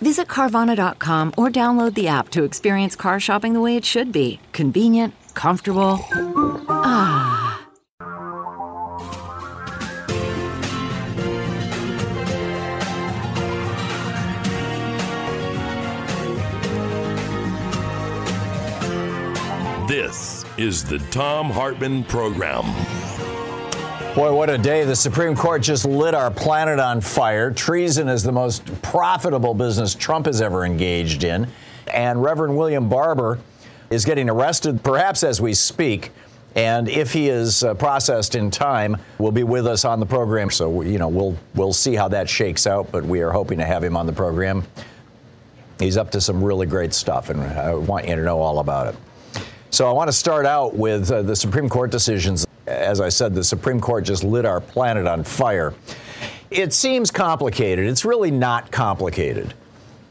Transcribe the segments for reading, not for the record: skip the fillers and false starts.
Visit Carvana.com or download the app to experience car shopping the way it should be. Convenient, comfortable. Ah. This is the Tom Hartman Program. Boy, what a day. The Supreme Court just lit our planet on fire. Treason is the most profitable business Trump has ever engaged in. And Reverend William Barber is getting arrested, perhaps as we speak. And if he is processed in time, will be with us on the program. So, we'll see how that shakes out. But we are hoping to have him on the program. He's up to some really great stuff, and I want you to know all about it. So I want to start out with the Supreme Court decisions. As I said, the Supreme Court just lit our planet on fire. It seems complicated. It's really not complicated.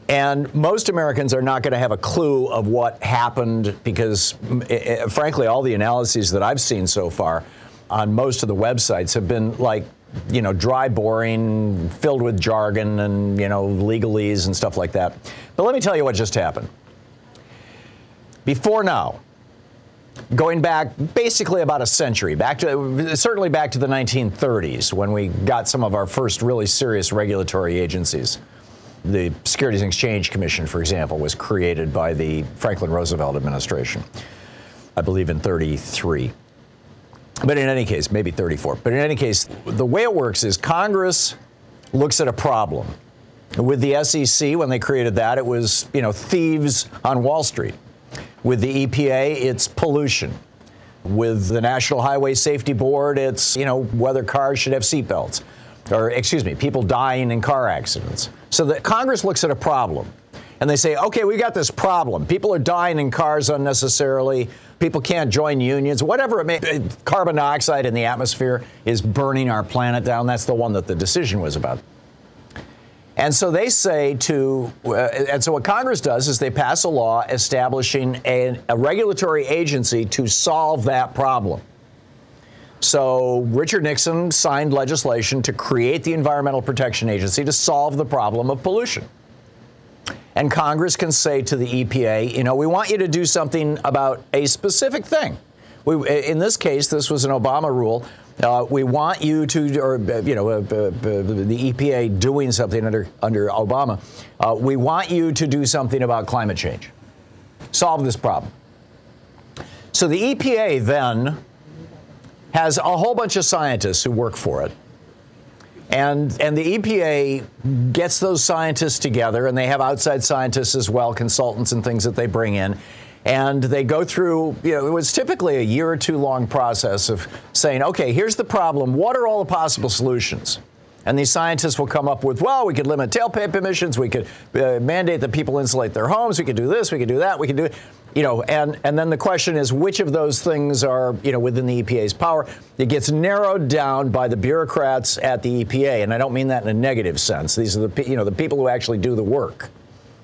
And most Americans are not going to have a clue of what happened because, frankly, all the analyses that I've seen so far on most of the websites have been like, dry, boring, filled with jargon and, legalese and stuff like that. But let me tell you what just happened. Before now, going back basically about a century, back to the 1930s, when we got some of our first really serious regulatory agencies. The Securities and Exchange Commission, for example, was created by the Franklin Roosevelt administration, I believe in 33. But in any case, maybe 34. But in any case, the way it works is Congress looks at a problem. With the SEC, when they created that, it was, thieves on Wall Street. With the EPA, it's pollution. With the National Highway Safety Board, it's, whether cars should have seatbelts. Or, people dying in car accidents. So the Congress looks at a problem, and they say, okay, we got this problem. People are dying in cars unnecessarily. People can't join unions. Whatever it may be, carbon dioxide in the atmosphere is burning our planet down. That's the one that the decision was about. And so they say and so what Congress does is they pass a law establishing a regulatory agency to solve that problem. So Richard Nixon signed legislation to create the Environmental Protection Agency to solve the problem of pollution. And Congress can say to the EPA, we want you to do something about a specific thing. In this case, this was an Obama rule. We want you to, the EPA doing something under Obama. We want you to do something about climate change. Solve this problem. So the EPA then has a whole bunch of scientists who work for it. And the EPA gets those scientists together, and they have outside scientists as well, consultants and things that they bring in. And they go through, it was typically a year or two long process of saying, okay, here's the problem. What are all the possible solutions? And these scientists will come up with, well, we could limit tailpipe emissions. We could mandate that people insulate their homes. We could do this. We could do that. We could do it. And then the question is, which of those things are, within the EPA's power? It gets narrowed down by the bureaucrats at the EPA. And I don't mean that in a negative sense. These are the people who actually do the work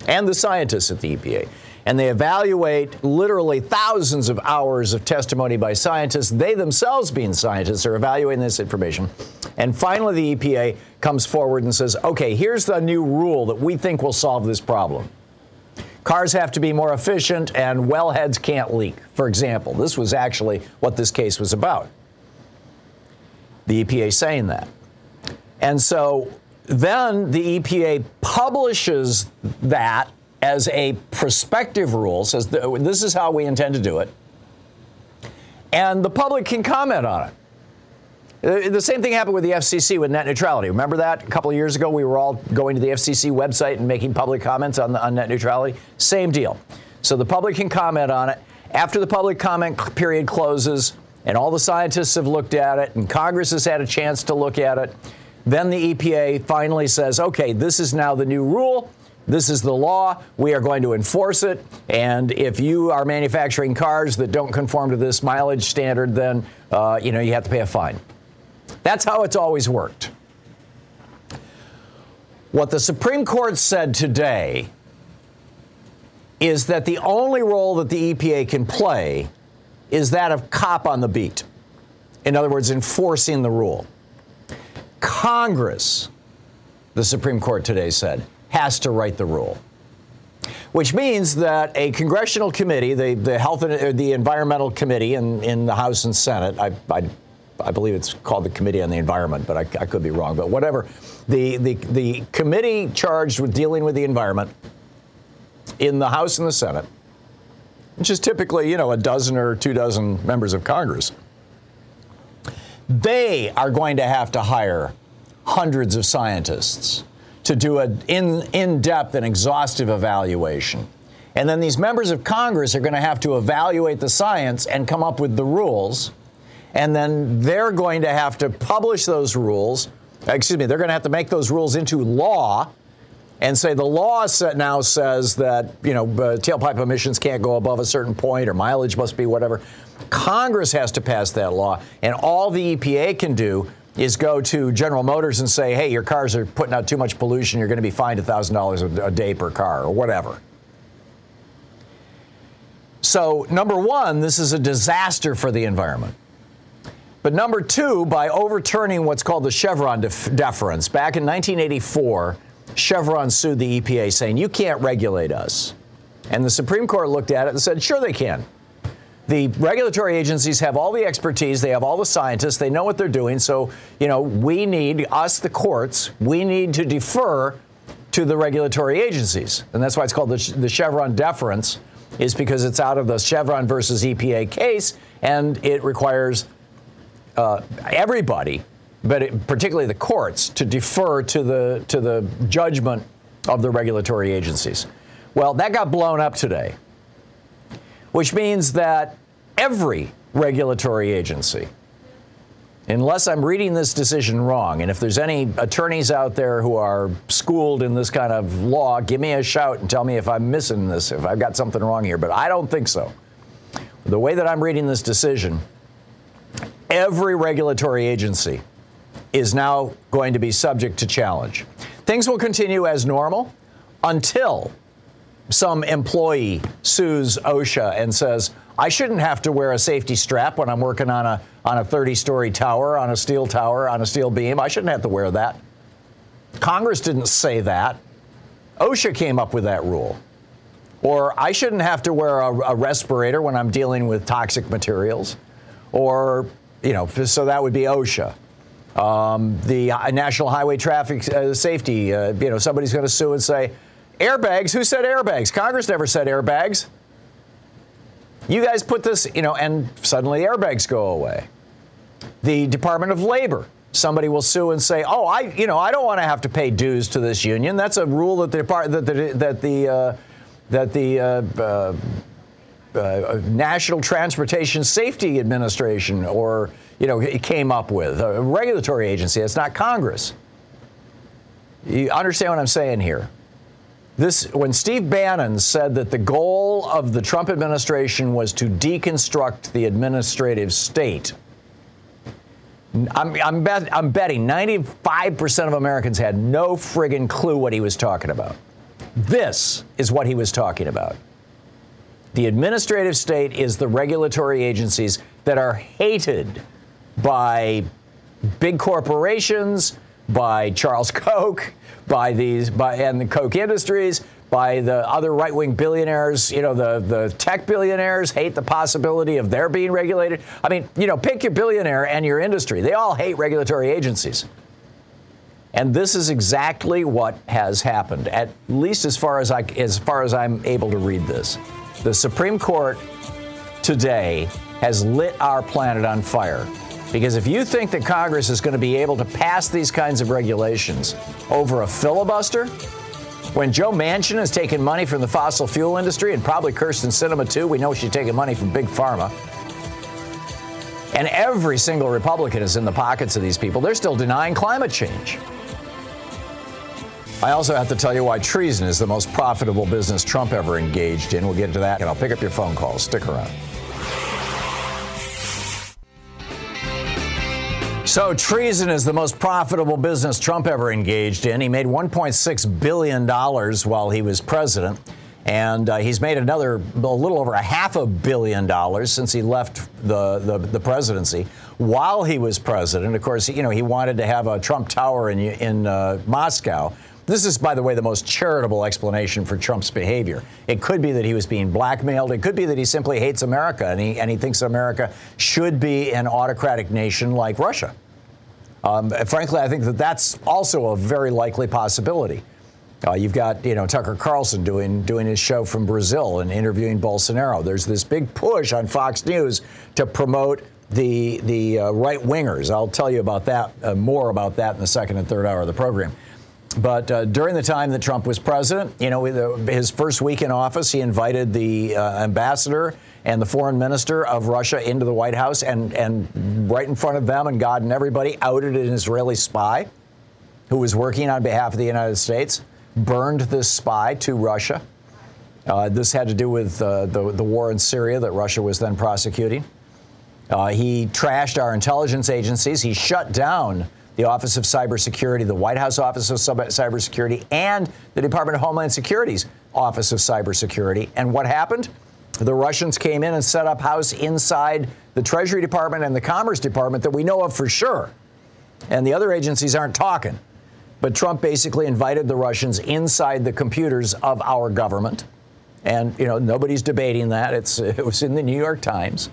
and the scientists at the EPA. And they evaluate literally thousands of hours of testimony by scientists. They themselves, being scientists, are evaluating this information. And finally, the EPA comes forward and says, OK, here's the new rule that we think will solve this problem. Cars have to be more efficient and wellheads can't leak, for example. This was actually what this case was about. The EPA saying that. And so then the EPA publishes that as a prospective rule, says this is how we intend to do it, and the public can comment on it. The same thing happened with the FCC with net neutrality. Remember that? A couple of years ago, we were all going to the FCC website and making public comments on net neutrality. Same deal. So the public can comment on it. After the public comment period closes and all the scientists have looked at it and Congress has had a chance to look at it, then the EPA finally says, OK, this is now the new rule. This is the law. We are going to enforce it. And if you are manufacturing cars that don't conform to this mileage standard, then, you have to pay a fine. That's how it's always worked. What the Supreme Court said today is that the only role that the EPA can play is that of cop on the beat. In other words, enforcing the rule. Congress, the Supreme Court today said, has to write the rule, which means that a congressional committee, the Environmental Committee in the House and Senate, I believe it's called the Committee on the Environment, but I could be wrong. But whatever, the committee charged with dealing with the environment in the House and the Senate, which is typically, a dozen or two dozen members of Congress, they are going to have to hire hundreds of scientists to do an in-depth and exhaustive evaluation. And then these members of Congress are going to have to evaluate the science and come up with the rules. And then they're going to have to publish those rules. They're going to have to make those rules into law and say the law now says that, tailpipe emissions can't go above a certain point or mileage must be whatever. Congress has to pass that law. And all the EPA can do is go to General Motors and say, hey, your cars are putting out too much pollution. You're going to be fined $1,000 a day per car or whatever. So, number one, this is a disaster for the environment. But number two, by overturning what's called the Chevron deference, back in 1984, Chevron sued the EPA saying, you can't regulate us. And the Supreme Court looked at it and said, sure they can. The regulatory agencies have all the expertise. They have all the scientists. They know what they're doing. So, the courts, we need to defer to the regulatory agencies. And that's why it's called the Chevron deference, is because it's out of the Chevron versus EPA case, and it requires everybody, but particularly the courts, to defer to the judgment of the regulatory agencies. Well, that got blown up today, which means that every regulatory agency, unless I'm reading this decision wrong, and if there's any attorneys out there who are schooled in this kind of law, give me a shout and tell me if I'm missing this, if I've got something wrong here, but I don't think so. The way that I'm reading this decision, every regulatory agency is now going to be subject to challenge. Things will continue as normal until some employee sues OSHA and says, I shouldn't have to wear a safety strap when I'm working on a 30-story tower, on a steel tower, on a steel beam. I shouldn't have to wear that. Congress didn't say that. OSHA came up with that rule. Or I shouldn't have to wear a respirator when I'm dealing with toxic materials. Or, so that would be OSHA. The National Highway Traffic Safety, somebody's going to sue and say, airbags, who said airbags? Congress never said airbags. You guys put this, and suddenly airbags go away. The Department of Labor, somebody will sue and say, oh, I don't want to have to pay dues to this union. That's a rule that the National Transportation Safety Administration or, it came up with a regulatory agency. It's not Congress. You understand what I'm saying here? When Steve Bannon said that the goal of the Trump administration was to deconstruct the administrative state, I'm betting 95% of Americans had no friggin' clue what he was talking about. This is what he was talking about. The administrative state is the regulatory agencies that are hated by big corporations, by Charles Koch, by the Koch Industries, by the other right-wing billionaires. The tech billionaires hate the possibility of their being regulated. I mean, pick your billionaire and your industry. They all hate regulatory agencies. And this is exactly what has happened, at least as far as I'm able to read this. The Supreme Court today has lit our planet on fire, because if you think that Congress is going to be able to pass these kinds of regulations over a filibuster, when Joe Manchin has taken money from the fossil fuel industry, and probably Kirsten Sinema too, we know she's taking money from Big Pharma, and every single Republican is in the pockets of these people, they're still denying climate change. I also have to tell you why treason is the most profitable business Trump ever engaged in. We'll get into that, and I'll pick up your phone calls. Stick around. So treason is the most profitable business Trump ever engaged in. He made $1.6 billion while he was president. And he's made a little over $500 million since he left the presidency. While he was president, of course, you know, he wanted to have a Trump Tower in Moscow. This is, by the way, the most charitable explanation for Trump's behavior. It could be that he was being blackmailed. It could be that he simply hates America, and he thinks America should be an autocratic nation like Russia. Frankly, I think that that's also a very likely possibility. You've got, you know, Tucker Carlson doing his show from Brazil and interviewing Bolsonaro. There's this big push on Fox News to promote the right-wingers. I'll tell you about that, more about that in the second and third hour of the program. But during the time that Trump was president, you know, his first week in office, he invited the ambassador and the foreign minister of Russia into the White House, and right in front of them and God and everybody, outed an Israeli spy who was working on behalf of the United States, burned this spy to Russia. This had to do with the war in Syria that Russia was then prosecuting. He trashed our intelligence agencies. He shut down the Office of Cybersecurity, the White House Office of Cybersecurity, and the Department of Homeland Security's Office of Cybersecurity. And what happened? The Russians came in and set up house inside the Treasury Department and the Commerce Department that we know of for sure. And the other agencies aren't talking. But Trump basically invited the Russians inside the computers of our government. And, you know, nobody's debating that. It was in the New York Times.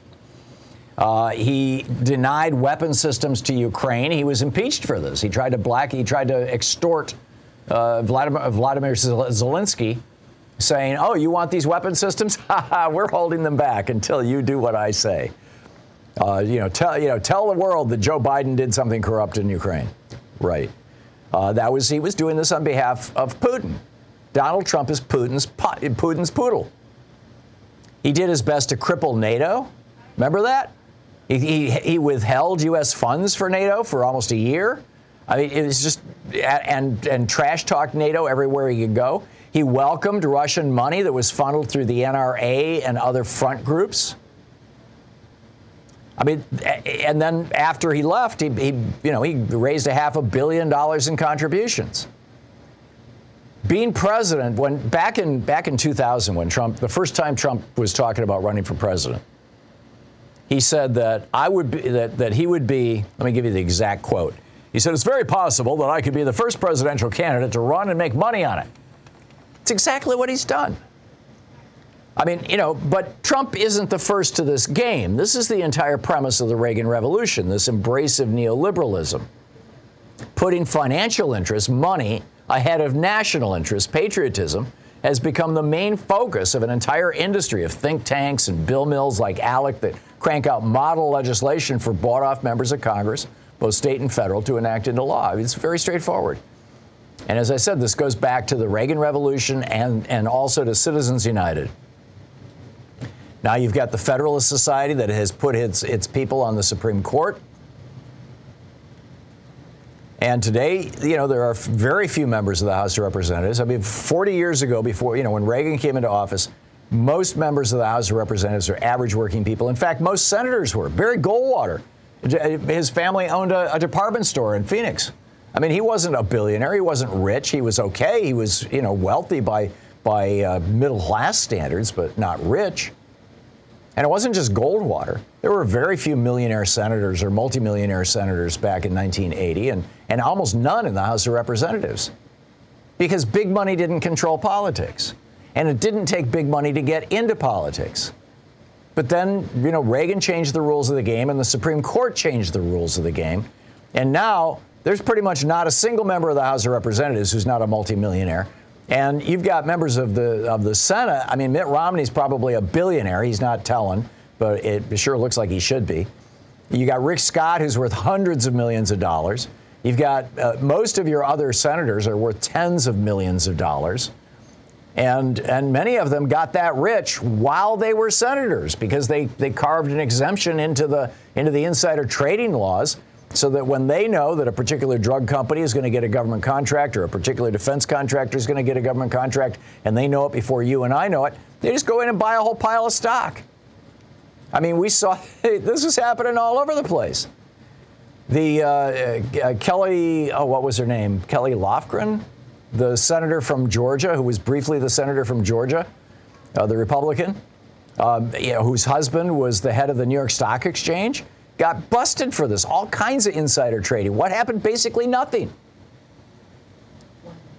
He denied weapon systems to Ukraine. He was impeached for this. He tried to extort Vladimir Zelensky, saying, "Oh, you want these weapon systems? We're holding them back until you do what I say." Tell the world that Joe Biden did something corrupt in Ukraine. Right. He was doing this on behalf of Putin. Donald Trump is Putin's poodle. He did his best to cripple NATO. Remember that? He withheld U.S. funds for NATO for almost a year. I mean, it was just and trash-talked NATO everywhere he could go. He welcomed Russian money that was funneled through the NRA and other front groups. I mean, and then after he left, he raised $500 million in contributions. Being president when back in 2000, when the first time Trump was talking about running for president, he said that let me give you the exact quote. He said, "It's very possible that I could be the first presidential candidate to run and make money on it." It's exactly what he's done. I mean, you know, but Trump isn't the first to this game. This is the entire premise of the Reagan Revolution, this embrace of neoliberalism, putting financial interests, money, ahead of national interests. Patriotism has become the main focus of an entire industry of think tanks and bill mills like ALEC that crank out model legislation for bought-off members of Congress, both state and federal, to enact into law. I mean, it's very straightforward. And as I said, this goes back to the Reagan Revolution and also to Citizens United. Now you've got the Federalist Society that has put its people on the Supreme Court. And today, you know, there are very few members of the House of Representatives. I mean, 40 years ago, before, you know, when Reagan came into office, most members of the House of Representatives are average working people. In fact, most senators were. Barry Goldwater, his family owned a department store in Phoenix. I mean, he wasn't a billionaire. He wasn't rich. He was okay. He was, you know, wealthy by middle class standards, but not rich. And it wasn't just Goldwater. There were very few millionaire senators or multimillionaire senators back in 1980, and almost none in the House of Representatives, because big money didn't control politics, and it didn't take big money to get into politics. But then, you know, Reagan changed the rules of the game, and the Supreme Court changed the rules of the game, and now There's pretty much not a single member of the House of Representatives who's not a multimillionaire. And you've got members of the Senate. I mean, Mitt Romney's probably a billionaire. He's not telling, but it sure looks like he should be. You got Rick Scott, who's worth hundreds of millions of dollars. You've got most of your other senators are worth tens of millions of dollars. And many of them got that rich while they were senators because they carved an exemption into the insider trading laws so that when they know that a particular drug company is going to get a government contract or a particular defense contractor is going to get a government contract and they know it before you and I know it, they just go in and buy a whole pile of stock. I mean, we saw this was happening all over the place. The Kelly, what was her name? Kelly Lofgren, the senator from Georgia, who was briefly the senator from Georgia, the Republican, whose husband was the head of the New York Stock Exchange, got busted for this. All kinds of insider trading. What happened? Basically nothing.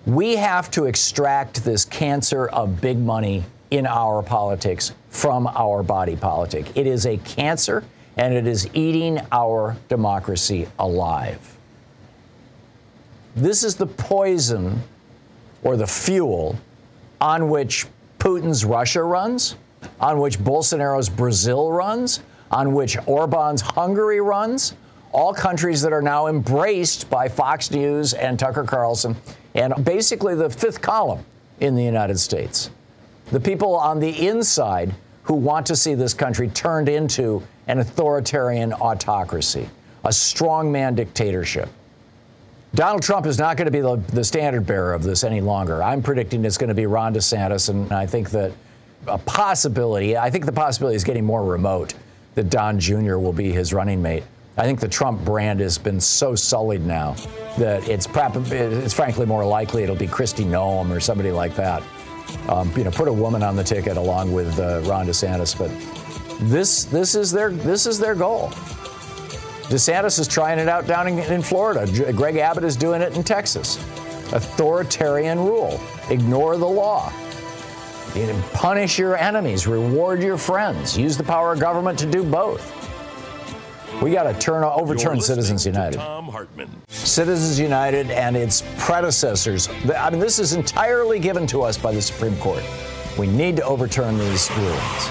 We have to extract this cancer of big money in our politics from our body politic. It is a cancer, and it is eating our democracy alive. This is the poison or the fuel on which Putin's Russia runs, on which Bolsonaro's Brazil runs, on which Orban's Hungary runs, all countries that are now embraced by Fox News and Tucker Carlson and basically the fifth column in the United States. The people on the inside who want to see this country turned into an authoritarian autocracy, a strongman dictatorship. Donald Trump is not going to be the standard bearer of this any longer. I'm predicting it's going to be Ron DeSantis, and I think that the possibility is getting more remote that Don Jr. will be his running mate. I think the Trump brand has been so sullied now that it's frankly more likely it'll be Kristi Noem or somebody like that. Put a woman on the ticket along with Ron DeSantis, but this is their goal. DeSantis is trying it out down in Florida. Greg Abbott is doing it in Texas. Authoritarian rule. Ignore the law. Punish your enemies. Reward your friends. Use the power of government to do both. We got to overturn Citizens United. Tom Hartman. Citizens United and its predecessors. I mean, this is entirely given to us by the Supreme Court. We need to overturn these rulings.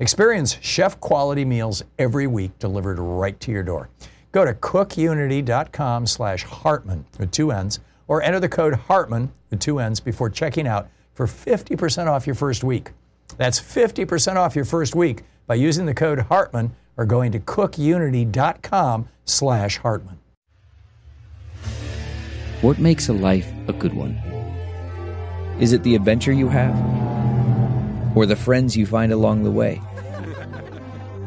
Experience chef-quality meals every week delivered right to your door. Go to cookunity.com/Hartman with two N's or enter the code Hartman with two N's before checking out for 50% off your first week. That's 50% off your first week by using the code Hartman or going to cookunity.com/Hartman. What makes a life a good one? Is it the adventure you have? Or the friends you find along the way?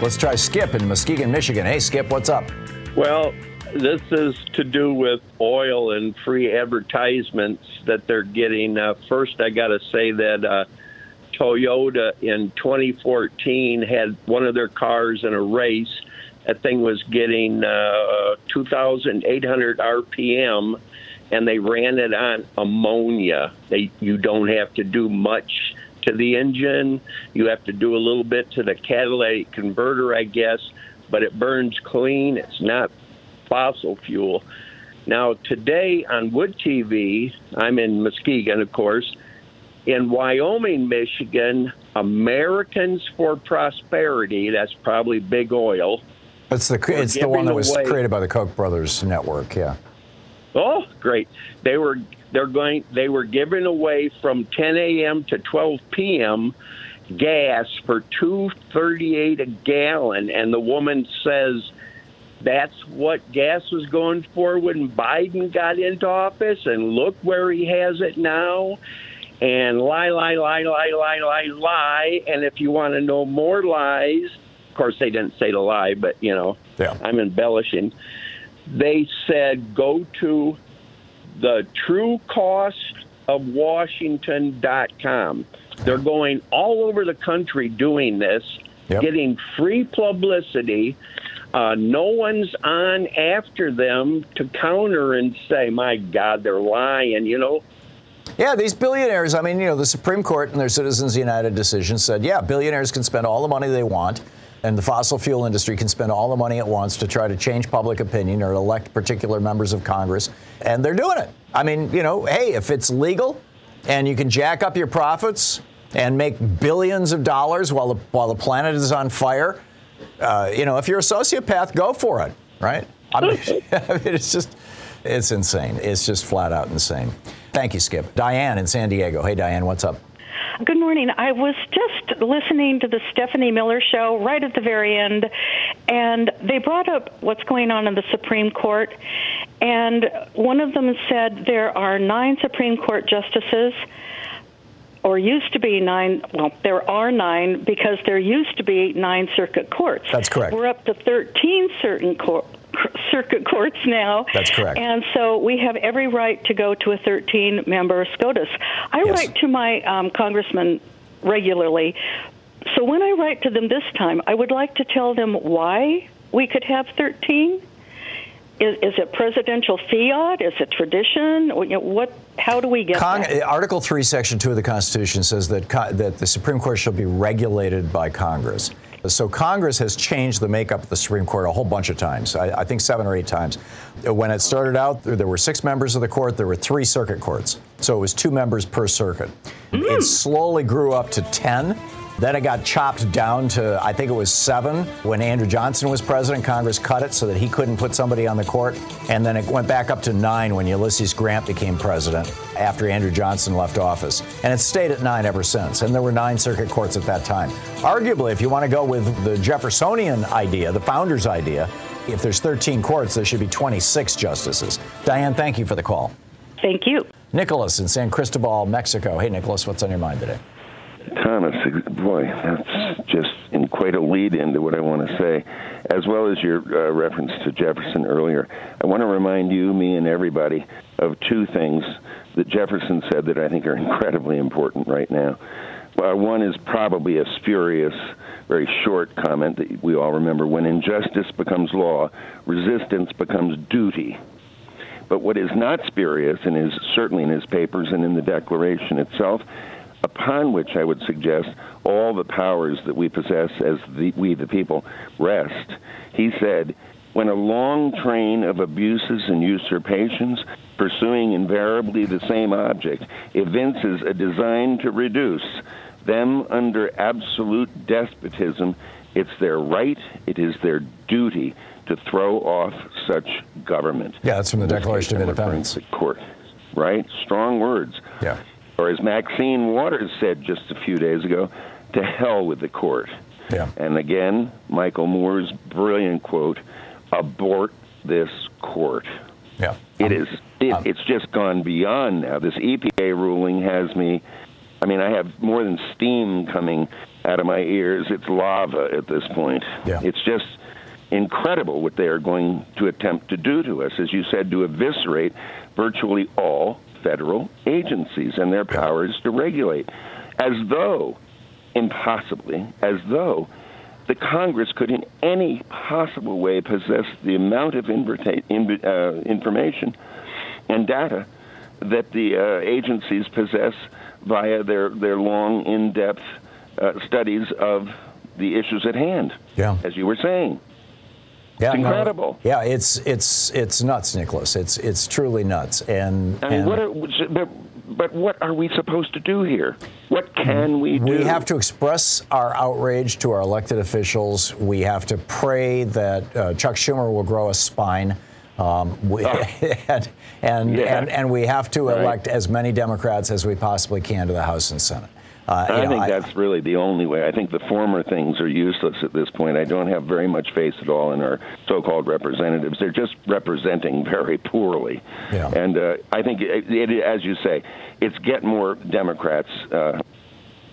Let's try Skip in Muskegon, Michigan. Hey, Skip, what's up? Well, this is to do with oil and free advertisements that they're getting. First, I got to say that Toyota in 2014 had one of their cars in a race. That thing was getting 2,800 RPM, and they ran it on ammonia. You don't have to do much to the engine. You have to do a little bit to the catalytic converter, I guess, but it burns clean. It's not fossil fuel. Now, today on Wood TV, I'm in Muskegon, of course, in Wyoming, Michigan, Americans for Prosperity, that's probably big oil. It's the one that was created by the Koch brothers network, yeah. Oh, great. They were giving away from 10 a.m. to 12 p.m. gas for $2.38 a gallon, and the woman says that's what gas was going for when Biden got into office, and look where he has it now. And lie, lie, lie, lie, lie, lie, lie. And if you want to know more lies, of course, they didn't say the lie, but, you know, yeah. I'm embellishing. They said go to the truecostofwashington.com. They're going all over the country doing this, getting free publicity. No one's on after them to counter and say, my God, they're lying, you know. Yeah, these billionaires, I mean, you know, the Supreme Court and their Citizens United decision said, yeah, billionaires can spend all the money they want, and the fossil fuel industry can spend all the money it wants to try to change public opinion or elect particular members of Congress, and they're doing it. I mean, you know, hey, if it's legal and you can jack up your profits and make billions of dollars while the planet is on fire, you know, if you're a sociopath, go for it, right? I mean, it's insane. It's just flat out insane. Thank you, Skip. Diane in San Diego. Hey, Diane, what's up? Good morning. I was just listening to the Stephanie Miller show right at the very end, and they brought up what's going on in the Supreme Court, and one of them said there are 9 Supreme Court justices, or used to be 9. Well, there are 9 because there used to be 9 circuit courts. That's correct. We're up to 13 circuit courts now. That's correct. And so we have every right to go to a 13-member SCOTUS. I write to my congressman regularly. So when I write to them this time, I would like to tell them why we could have 13. Is it presidential fiat? Is it tradition? How do we get that? Article 3, Section 2 of the Constitution says that the Supreme Court shall be regulated by Congress. So Congress has changed the makeup of the Supreme Court a whole bunch of times, I think 7 or 8 times. When it started out, there were 6 members of the court. There were 3 circuit courts. So it was 2 members per circuit. It slowly grew up to 10. Then it got chopped down to, I think it was 7. When Andrew Johnson was president, Congress cut it so that he couldn't put somebody on the court. And then it went back up to 9 when Ulysses Grant became president after Andrew Johnson left office. And it's stayed at 9 ever since. And there were 9 circuit courts at that time. Arguably, if you want to go with the Jeffersonian idea, the founder's idea, if there's 13 courts, there should be 26 justices. Diane, thank you for the call. Thank you. Nicholas in San Cristobal, Mexico. Hey, Nicholas, what's on your mind today? Thomas, boy, that's just in quite a lead into what I want to say, as well as your reference to Jefferson earlier. I want to remind you, me, and everybody of 2 things that Jefferson said that I think are incredibly important right now. One is probably a spurious, very short comment that we all remember. When injustice becomes law, resistance becomes duty. But what is not spurious, and is certainly in his papers and in the Declaration itself, upon which I would suggest all the powers that we possess as we the people rest. He said, when a long train of abuses and usurpations pursuing invariably the same object evinces a design to reduce them under absolute despotism, it's their right, it is their duty to throw off such government. Yeah, that's from the Declaration of Independence. Court, right? Strong words. Yeah. Or as Maxine Waters said just a few days ago, to hell with the court. Yeah. And again, Michael Moore's brilliant quote, abort this court. Yeah. It's just gone beyond now. This EPA ruling has me, I mean, I have more than steam coming out of my ears. It's lava at this point. Yeah. It's just incredible what they are going to attempt to do to us, as you said, to eviscerate virtually all federal agencies and their powers to regulate. as though, impossibly, as though the Congress could in any possible way possess the amount of information and data that the agencies possess via their long, in-depth studies of the issues at hand, as you were saying. Yeah, it's incredible. No, yeah, it's nuts, Nicholas. It's truly nuts. And I mean, but what are we supposed to do here? What can we do? We have to express our outrage to our elected officials. We have to pray that Chuck Schumer will grow a spine. And we have to elect as many Democrats as we possibly can to the House and Senate. I think that's really the only way. I think the former things are useless at this point. I don't have very much faith at all in our so-called representatives. They're just representing very poorly. Yeah. And I think, as you say, it's get more Democrats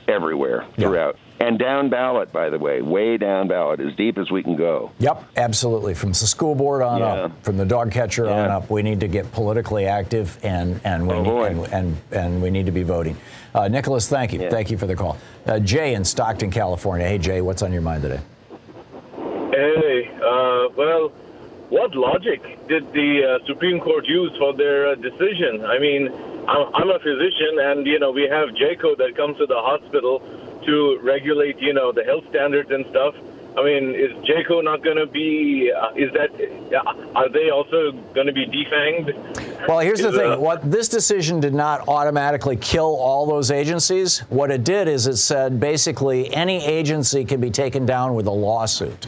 everywhere throughout. Yeah. And down ballot, by the way, way down ballot, as deep as we can go. Yep, absolutely. From the school board on up, from the dog catcher on up, we need to get politically active, and we need to be voting. Nicholas, thank you. Yeah. Thank you for the call. Jay in Stockton, California. Hey, Jay, what's on your mind today? Hey, well, what logic did the Supreme Court use for their decision? I mean, I'm a physician, and, you know, we have JCO that comes to the hospital to regulate, you know, the health standards and stuff. I mean, is JCO not going to be, are they also going to be defanged? Well, here's the thing. What this decision did not automatically kill all those agencies. What it did is it said basically any agency can be taken down with a lawsuit.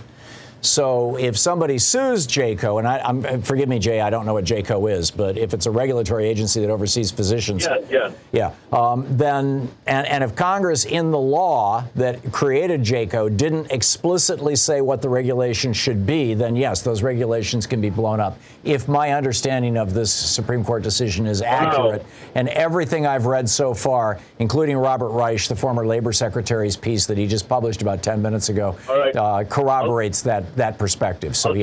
So if somebody sues JCO, and forgive me, Jay, I don't know what JCO is, but if it's a regulatory agency that oversees physicians, then and if Congress in the law that created JCO didn't explicitly say what the regulation should be, then yes, those regulations can be blown up. If my understanding of this Supreme Court decision is accurate, and everything I've read so far, including Robert Reich, the former Labor Secretary's piece that he just published about 10 minutes ago, corroborates that perspective. So,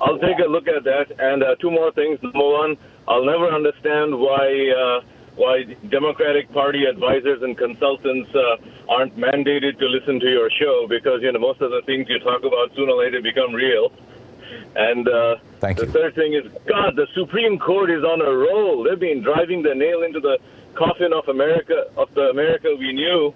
I'll take a look at that. And two more things. Number one, I'll never understand why Democratic Party advisors and consultants aren't mandated to listen to your show, because, you know, most of the things you talk about sooner or later become real. And the third thing is, God, the Supreme Court is on a roll. They've been driving the nail into the coffin of America, of the America we knew,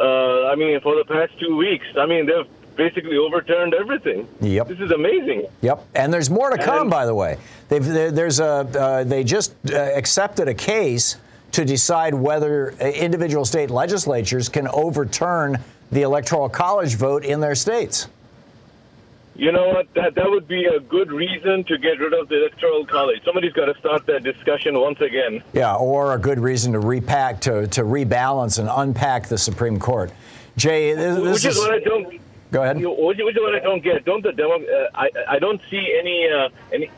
I mean, for the past 2 weeks. I mean, they've basically overturned everything. Yep. This is amazing. Yep. And there's more to come, by the way. They just accepted a case to decide whether individual state legislatures can overturn the Electoral College vote in their states. You know what? That would be a good reason to get rid of the Electoral College. Somebody's got to start that discussion once again. Yeah, or a good reason to rebalance and unpack the Supreme Court. Jay, this is what I don't... Go ahead. Which is what I don't get. I don't see any.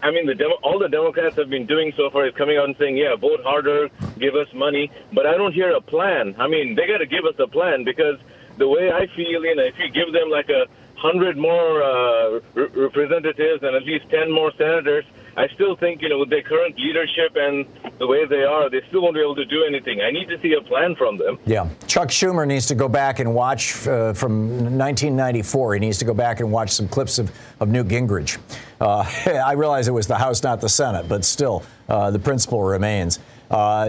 I mean, all the Democrats have been doing so far is coming out and saying, "Yeah, vote harder, give us money." But I don't hear a plan. I mean, they got to give us a plan, because the way I feel, you know, if you give them like 100 more representatives and at least 10 more senators, I still think, you know, with their current leadership and the way they are, they still won't be able to do anything. I need to see a plan from them. Yeah. Chuck Schumer needs to go back and watch from 1994. He needs to go back and watch some clips of Newt Gingrich. I realize it was the House, not the Senate, but still, the principle remains.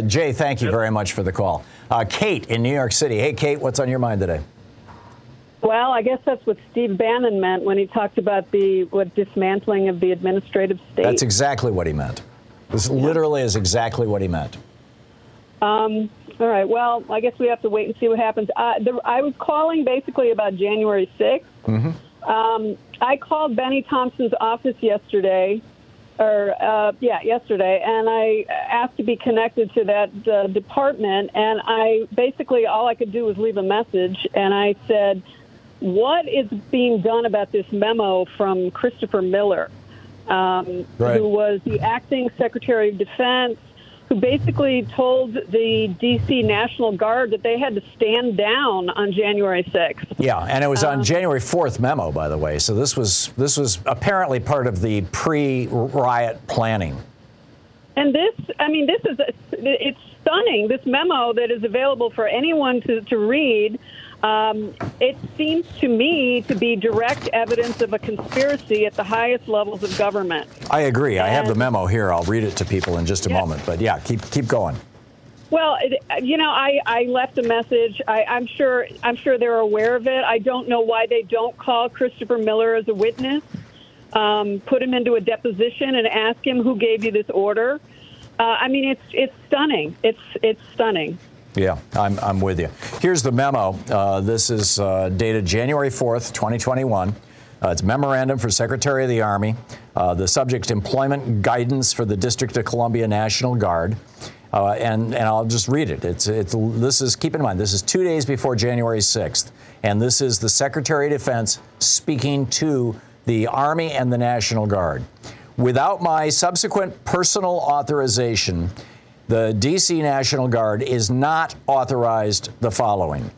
Jay, thank you very much for the call. Kate in New York City. Hey, Kate, what's on your mind today? Well, I guess that's what Steve Bannon meant when he talked about the dismantling of the administrative state. That's exactly what he meant. This literally is exactly what he meant. All right. Well, I guess we have to wait and see what happens. I was calling basically about January 6th. Mm-hmm. I called Benny Thompson's office yesterday, and I asked to be connected to that department. And I basically, all I could do was leave a message. And I said, what is being done about this memo from Christopher Miller, who was the acting Secretary of Defense, who basically told the D.C. National Guard that they had to stand down on January 6th. Yeah, and it was on January 4th memo, by the way. So this was apparently part of the pre-riot planning. And this, I mean, this is it's stunning, this memo that is available for anyone to read. It seems to me to be direct evidence of a conspiracy at the highest levels of government. I agree. I have the memo here. I'll read it to people in just a moment. But, yeah, keep going. Well, I left a message. I'm sure they're aware of it. I don't know why they don't call Christopher Miller as a witness, put him into a deposition and ask him who gave you this order. I mean, it's stunning. It's stunning. Yeah, I'm with you. Here's the memo. This is dated January 4th, 2021. It's memorandum for Secretary of the Army. The subject employment guidance for the District of Columbia National Guard. And I'll just read it. This is keep in mind, this is 2 days before January 6th. And this is the Secretary of Defense speaking to the Army and the National Guard. Without my subsequent personal authorization, the D.C. National Guard is not authorized the following.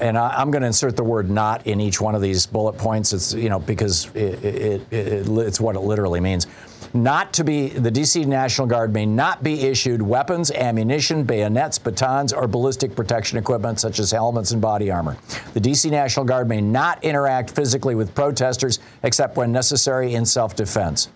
And I'm going to insert the word "not" in each one of these bullet points. It's, you know, because it's what it literally means. Not to be, the D.C. National Guard may not be issued weapons, ammunition, bayonets, batons, or ballistic protection equipment such as helmets and body armor. The D.C. National Guard may not interact physically with protesters except when necessary in self-defense.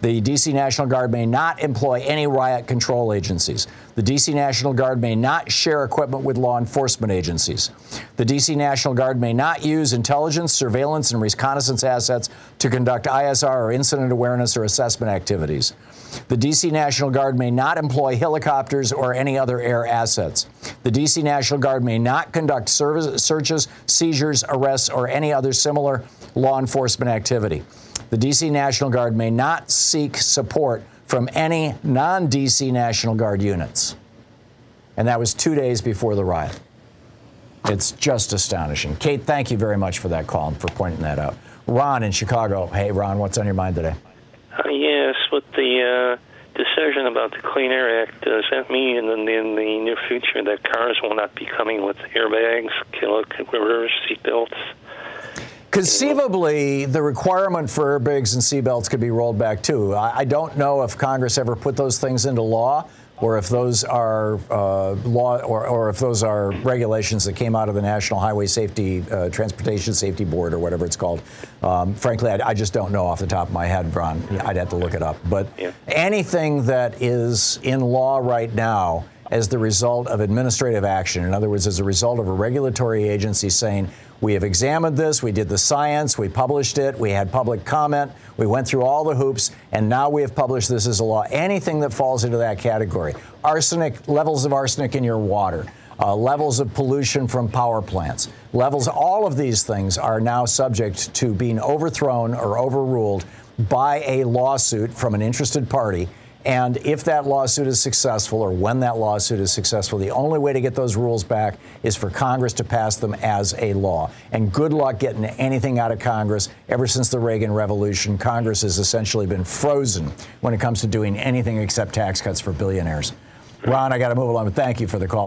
The D.C. National Guard may not employ any riot control agencies. The D.C. National Guard may not share equipment with law enforcement agencies. The D.C. National Guard may not use intelligence, surveillance, and reconnaissance assets to conduct ISR or incident awareness or assessment activities. The D.C. National Guard may not employ helicopters or any other air assets. The D.C. National Guard may not conduct searches, seizures, arrests, or any other similar law enforcement activity. The D.C. National Guard may not seek support from any non-D.C. National Guard units. And that was 2 days before the riot. It's just astonishing. Kate, thank you very much for that call and for pointing that out. Ron in Chicago. Hey, Ron, what's on your mind today? Yes, with the decision about the Clean Air Act, does that mean in the near future that cars will not be coming with airbags, reverse seatbelts? Conceivably, the requirement for airbags and seatbelts could be rolled back, too. I don't know if Congress ever put those things into law or if those are law or if those are regulations that came out of the National Highway Safety Transportation Safety Board or whatever it's called. Frankly, I just don't know off the top of my head, Ron. I'd have to look it up. But anything that is in law right now as the result of administrative action, in other words, as a result of a regulatory agency saying, we have examined this, we did the science, we published it, we had public comment, we went through all the hoops, and now we have published this as a law. Anything that falls into that category, arsenic, levels of arsenic in your water, levels of pollution from power plants, levels, all of these things are now subject to being overthrown or overruled by a lawsuit from an interested party. And if that lawsuit is successful, or when that lawsuit is successful, the only way to get those rules back is for Congress to pass them as a law. And good luck getting anything out of Congress. Ever since the Reagan Revolution, Congress has essentially been frozen when it comes to doing anything except tax cuts for billionaires. Ron, I got to move along, but thank you for the call.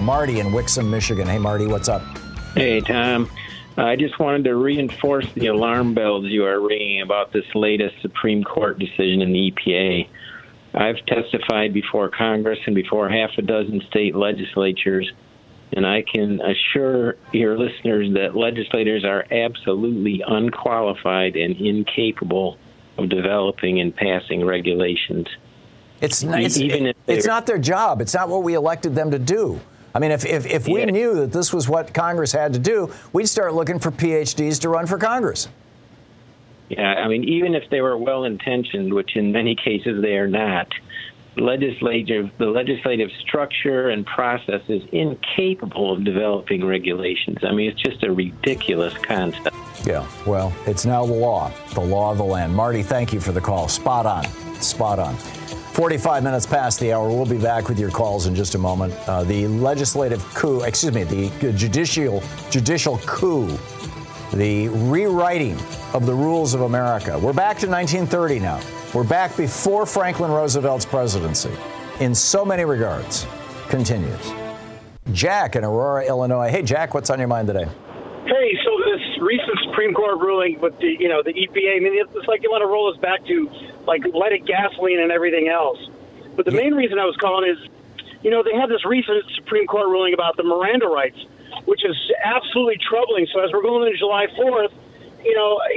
Marty in Wixom, Michigan. Hey, Marty, what's up? Hey, Tom. I just wanted to reinforce the alarm bells you are ringing about this latest Supreme Court decision in the EPA. I've testified before Congress and before half a dozen state legislatures, and I can assure your listeners that legislators are absolutely unqualified and incapable of developing and passing regulations. It's not their job. It's not what we elected them to do. I mean, if we knew that this was what Congress had to do, we'd start looking for PhDs to run for Congress. Yeah, I mean, even if they were well-intentioned, which in many cases they are not, the legislative structure and process is incapable of developing regulations. I mean, it's just a ridiculous concept. Yeah, well, it's now the law of the land. Marty, thank you for the call. Spot on. 45 minutes past the hour. We'll be back with your calls in just a moment. The judicial coup, the rewriting of the rules of America. We're back to 1930 now. We're back before Franklin Roosevelt's presidency in so many regards. Continues. Jack in Aurora, Illinois. Hey, Jack, what's on your mind today? Hey, so this recent Supreme Court ruling with the EPA, I mean, it's like you want to roll us back to like leaded gasoline and everything else. But the main reason I was calling is, they had this recent Supreme Court ruling about the Miranda rights, which is absolutely troubling. So as we're going into July 4th, you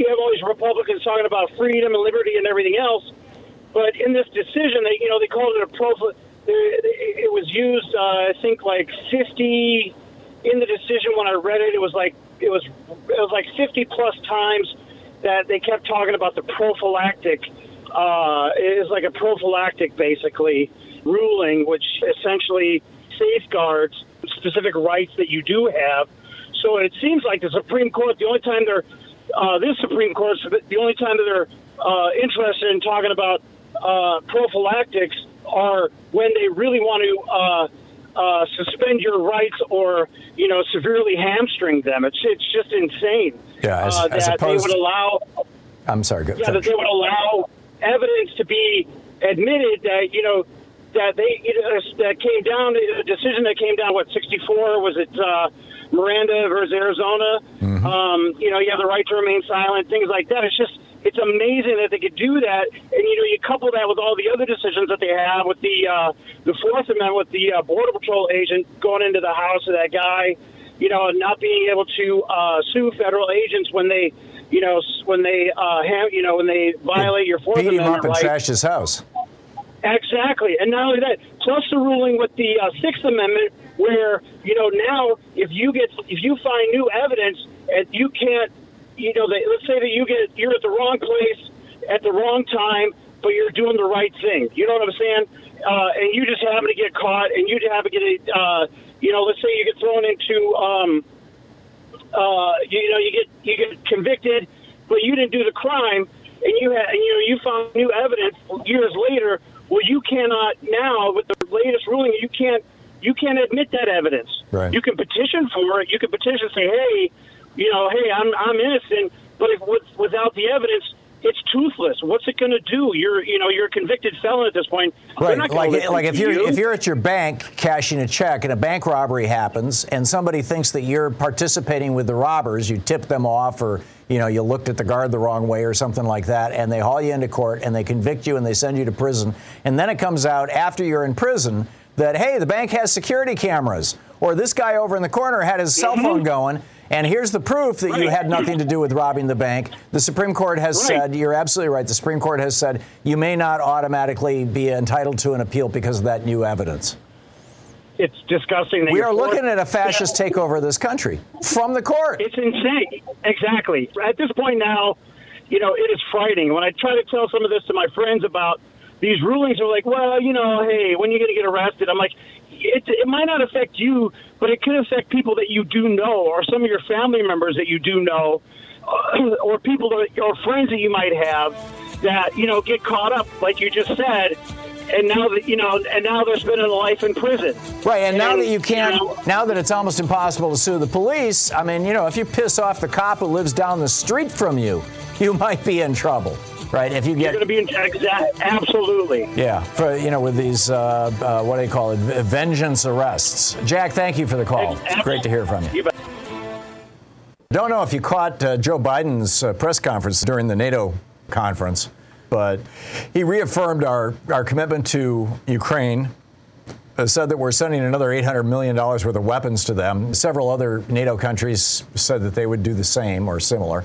have all these Republicans talking about freedom and liberty and everything else. But in this decision, they called it it was used, I think, like 50 in the decision when I read it. It was like 50 plus times that they kept talking about the prophylactic. It is like a prophylactic, basically, ruling, which essentially safeguards specific rights that you do have. So it seems like the Supreme Court, the only time that they're interested in talking about prophylactics are when they really want to suspend your rights or, severely hamstring them. It's just insane. Yeah, that they would allow evidence to be admitted that, a decision that came down, 64, was it Miranda versus Arizona? Mm-hmm. You have the right to remain silent, things like that. It's amazing that they could do that. And, you couple that with all the other decisions that they have with the Fourth Amendment, with the Border Patrol agent going into the house of that guy, not being able to sue federal agents when they violate your Fourth Amendment. Beat him up and trash his house. Exactly. And not only that, plus the ruling with the Sixth Amendment where, now if you find new evidence and you can't, let's say that you're at the wrong place at the wrong time, but you're doing the right thing. You know what I'm saying? And you just happen to get caught and you happen to get, let's say you get thrown into, you get convicted, but you didn't do the crime, and you found new evidence years later. Well, you cannot now with the latest ruling. You can't admit that evidence. Right. You can petition for it. You can petition say, hey, I'm innocent. But without the evidence, it's toothless. What's it going to do? You're a convicted felon at this point. Right. Like if you're at your bank cashing a check and a bank robbery happens and somebody thinks that you're participating with the robbers, you tip them off or you looked at the guard the wrong way or something like that, and they haul you into court and they convict you and they send you to prison. And then it comes out after you're in prison that, hey, the bank has security cameras or this guy over in the corner had his cell phone going. And here's the proof that you had nothing to do with robbing the bank. The Supreme Court has said, you're absolutely right, the Supreme Court has said you may not automatically be entitled to an appeal because of that new evidence. It's disgusting. We are looking at a fascist takeover of this country from the court. It's insane. Exactly. At this point now, it is frightening. When I try to tell some of this to my friends about these rulings, they're like, well, hey, when are you going to get arrested? I'm like, it might not affect you, but it could affect people that you do know or some of your family members that you do know or people or friends that you might have. that, you know, get caught up, like you just said. And now that, you know, and now they're spending life in prison. Right. And now that you can't, you know, now that it's almost impossible to sue the police. I mean, you know, if you piss off the cop who lives down the street from you, you might be in trouble. Right. If you get, you're going to be in absolutely. Yeah. For, you know, with these what do they call it? Vengeance arrests. Jack, thank you for the call. It's great to hear from you. Don't know if you caught Joe Biden's press conference during the NATO conference, but he reaffirmed our commitment to Ukraine, said that we're sending another $800 million worth of weapons to them. Several other NATO countries said that they would do the same or similar.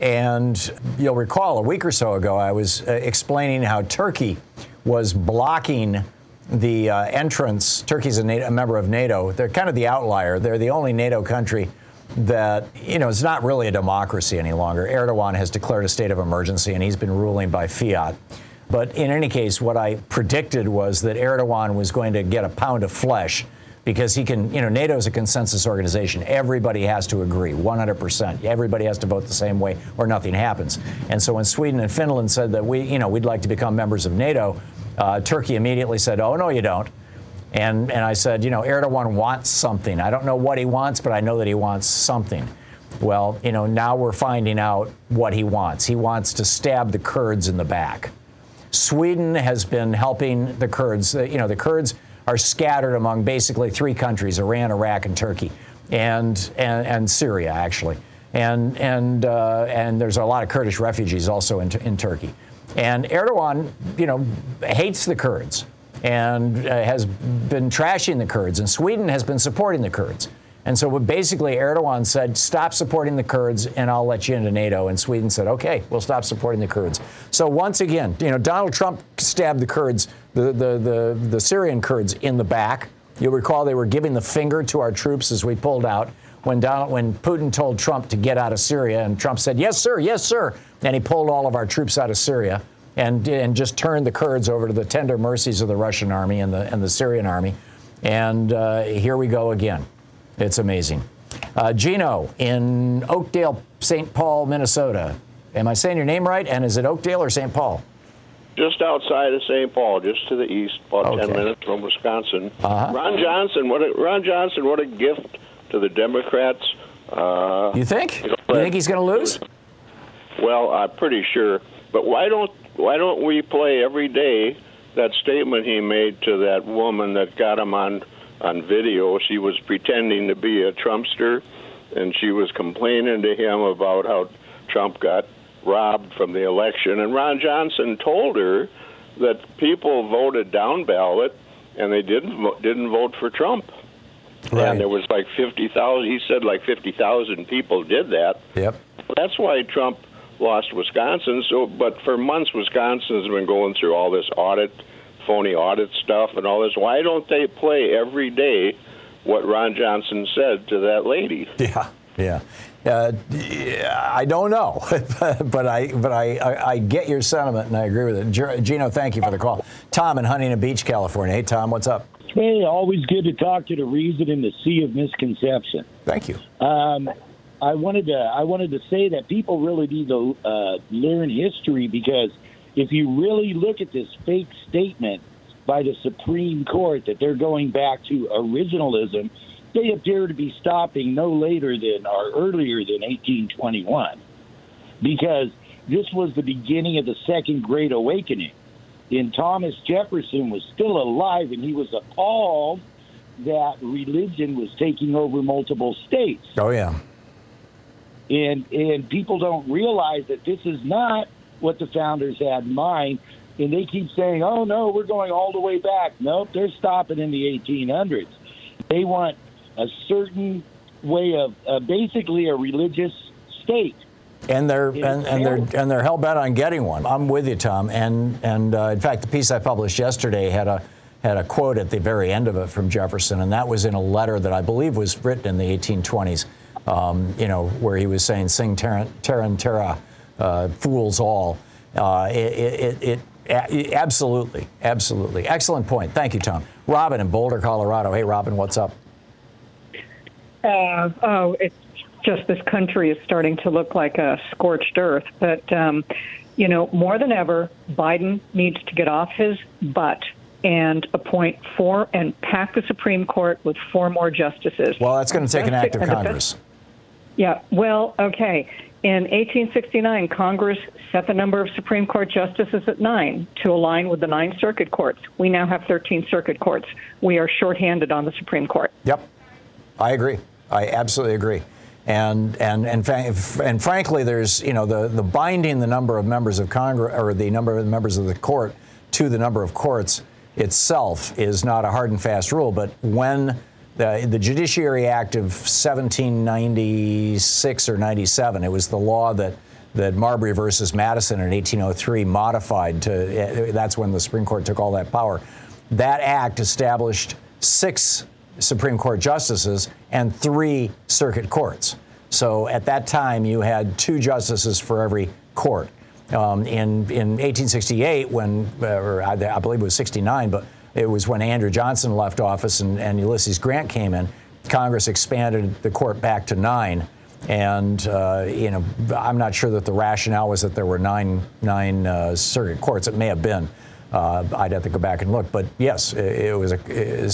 And you'll recall a week or so ago, I was explaining how Turkey was blocking the entrance. Turkey's a member of NATO. They're kind of the outlier. They're the only NATO country that, you know, it's not really a democracy any longer. Erdogan has declared a state of emergency, and he's been ruling by fiat. But in any case, what I predicted was that Erdogan was going to get a pound of flesh because he can, you know, NATO is a consensus organization. Everybody has to agree 100%. Everybody has to vote the same way or nothing happens. And so when Sweden and Finland said that we, you know, we'd like to become members of NATO, Turkey immediately said, oh, no, you don't. And I said, you know, Erdogan wants something. I don't know what he wants, but I know that he wants something. Well, you know, now we're finding out what he wants. He wants to stab the Kurds in the back. Sweden has been helping the Kurds. You know, the Kurds are scattered among basically three countries, Iran, Iraq, and Turkey, and Syria, actually. And there's a lot of Kurdish refugees also in Turkey. And Erdogan, you know, hates the Kurds and has been trashing the Kurds, and Sweden has been supporting the Kurds. And so basically Erdogan said, stop supporting the Kurds and I'll let you into NATO. And Sweden said, okay, we'll stop supporting the Kurds. So once again, you know, Donald Trump stabbed the Kurds, the Syrian Kurds in the back. You'll recall they were giving the finger to our troops as we pulled out when Putin told Trump to get out of Syria, and Trump said, yes, sir, yes, sir. And he pulled all of our troops out of Syria. And just turned the Kurds over to the tender mercies of the Russian army and the Syrian army. And here we go again. It's amazing. Gino in Oakdale, St. Paul, Minnesota. Am I saying your name right? And is it Oakdale or St. Paul? Just outside of St. Paul, just to the east, about 10 minutes from Wisconsin. Uh-huh. Ron Johnson, what a gift to the Democrats. You think? You think he's going to lose? Well, I'm pretty sure. But why don't we play every day that statement he made to that woman that got him on video? She was pretending to be a Trumpster, and she was complaining to him about how Trump got robbed from the election. And Ron Johnson told her that people voted down ballot, and they didn't vote for Trump. Right. And there was like 50,000. He said like 50,000 people did that. Yep. That's why Trump lost Wisconsin. But for months, Wisconsin's been going through all this phony audit stuff and all this. Why don't they play every day what Ron Johnson said to that lady? Yeah. I don't know, but I get your sentiment and I agree with it. Gino, thank you for the call. Tom in Huntington Beach, California. Hey, Tom, what's up? Hey, always good to talk to the reason in the sea of misconception. Thank you. I wanted to say that people really need to learn history, because if you really look at this fake statement by the Supreme Court that they're going back to originalism, they appear to be stopping no later than or earlier than 1821, because this was the beginning of the Second Great Awakening. And Thomas Jefferson was still alive, and he was appalled that religion was taking over multiple states. Oh, yeah. And people don't realize that this is not what the founders had in mind. And they keep saying, oh, no, we're going all the way back. Nope, they're stopping in the 1800s. They want a certain way of basically a religious state. And they're hell bent on getting one. I'm with you, Tom. And in fact, the piece I published yesterday had a quote at the very end of it from Jefferson. And that was in a letter that I believe was written in the 1820s. You know, where he was saying, sing terra, fools all. Absolutely. Excellent point. Thank you, Tom. Robin in Boulder, Colorado. Hey, Robin, what's up? It's just this country is starting to look like a scorched earth. But you know, more than ever, Biden needs to get off his butt and appoint four and pack the Supreme Court with four more justices. Well, that's going to take an act of Congress. Yeah, well, okay. In 1869, Congress set the number of Supreme Court justices at 9 to align with the 9 circuit courts. We now have 13 circuit courts. We are shorthanded on the Supreme Court. Yep. I agree. I absolutely agree. And frankly, there's, you know, the binding the number of members of Congress or the number of members of the court to the number of courts itself is not a hard and fast rule. But when the Judiciary Act of 1796 or 97, it was the law that Marbury versus Madison in 1803 modified to, that's when the Supreme Court took all that power. That act established 6 Supreme Court justices and 3 circuit courts. So at that time, you had 2 justices for every court. In 1868, I believe it was 69, but it was when Andrew Johnson left office and Ulysses Grant came in, Congress expanded the court back to 9. And, you know, I'm not sure that the rationale was that there were nine circuit courts. It may have been. I'd have to go back and look. But, yes, it was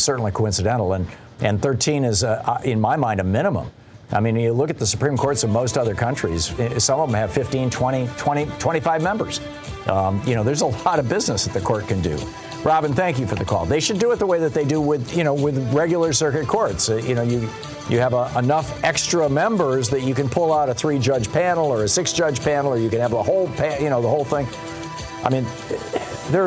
certainly coincidental. And 13 is, in my mind, a minimum. I mean, you look at the Supreme Courts of most other countries, some of them have 15, 20, 25 members. You know, there's a lot of business that the court can do. Robin, thank you for the call. They should do it the way that they do with, you know, with regular circuit courts. You know, you have enough extra members that you can pull out a 3-judge panel or a 6-judge panel, or you can have a whole, the whole thing. I mean, there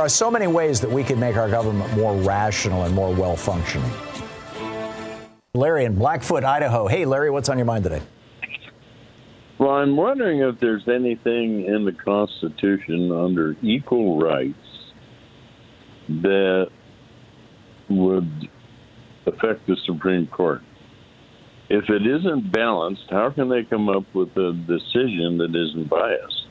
are so many ways that we can make our government more rational and more well functioning. Larry in Blackfoot, Idaho. Hey, Larry, what's on your mind today? Well, I'm wondering if there's anything in the Constitution under equal rights that would affect the Supreme Court. If it isn't balanced, how can they come up with a decision that isn't biased?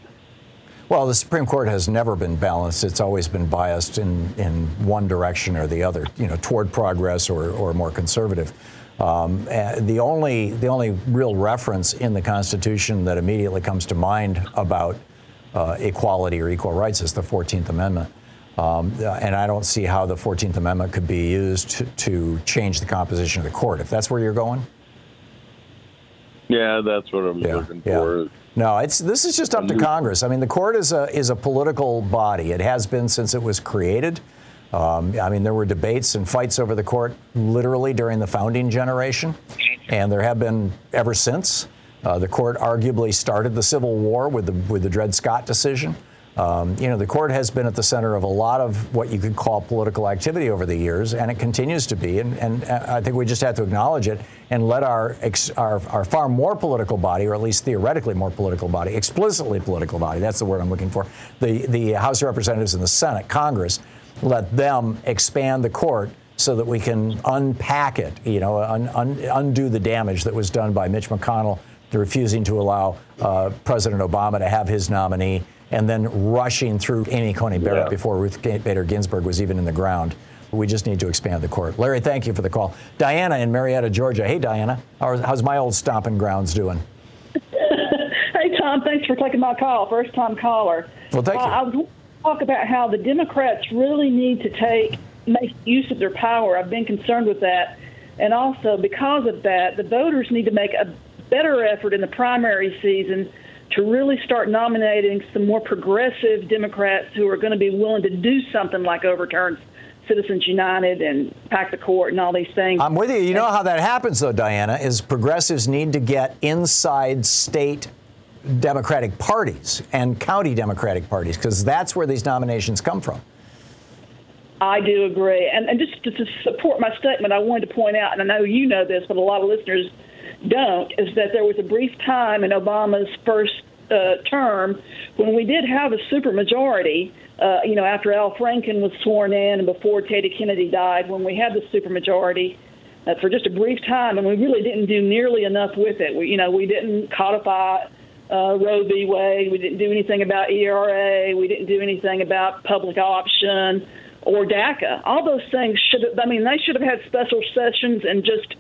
Well, the Supreme Court has never been balanced. It's always been biased in one direction or the other, you know, toward progress or more conservative. The only real reference in the Constitution that immediately comes to mind about equality or equal rights is the 14th Amendment. And I don't see how the 14th Amendment could be used to change the composition of the court, if that's where you're going. Yeah, that's what I'm looking for. No, this is just up to Congress. I mean, the court is a political body. It has been since it was created. I mean, there were debates and fights over the court literally during the founding generation, and there have been ever since. The court arguably started the Civil War with the Dred Scott decision. You know, the court has been at the center of a lot of what you could call political activity over the years, and it continues to be. And I think we just have to acknowledge it and let our far more political body, or at least theoretically more political body, explicitly political body, that's the word I'm looking for, the House of Representatives and the Senate, Congress, let them expand the court so that we can unpack it, you know, undo the damage that was done by Mitch McConnell, the refusing to allow President Obama to have his nominee, and then rushing through Amy Coney Barrett before Ruth Bader Ginsburg was even in the ground. We just need to expand the court. Larry, thank you for the call. Diana in Marietta, Georgia. Hey, Diana. How's my old stomping grounds doing? Hey, Tom. Thanks for taking my call. First-time caller. Well, thank you. I was going to talk about how the Democrats really need to make use of their power. I've been concerned with that. And also, because of that, the voters need to make a better effort in the primary season to really start nominating some more progressive Democrats who are going to be willing to do something like overturn Citizens United and pack the court and all these things. I'm with you. You know how that happens, though, Diana, is progressives need to get inside state Democratic parties and county Democratic parties, because that's where these nominations come from. I do agree. And just to support my statement, I wanted to point out, and I know you know this, but a lot of listeners don't, is that there was a brief time in Obama's first term when we did have a supermajority, you know, after Al Franken was sworn in and before Teddy Kennedy died, when we had the supermajority for just a brief time, and we really didn't do nearly enough with it. We didn't codify Roe v. Wade. We didn't do anything about ERA. We didn't do anything about public option or DACA. All those things should have, I mean, they should have had special sessions and just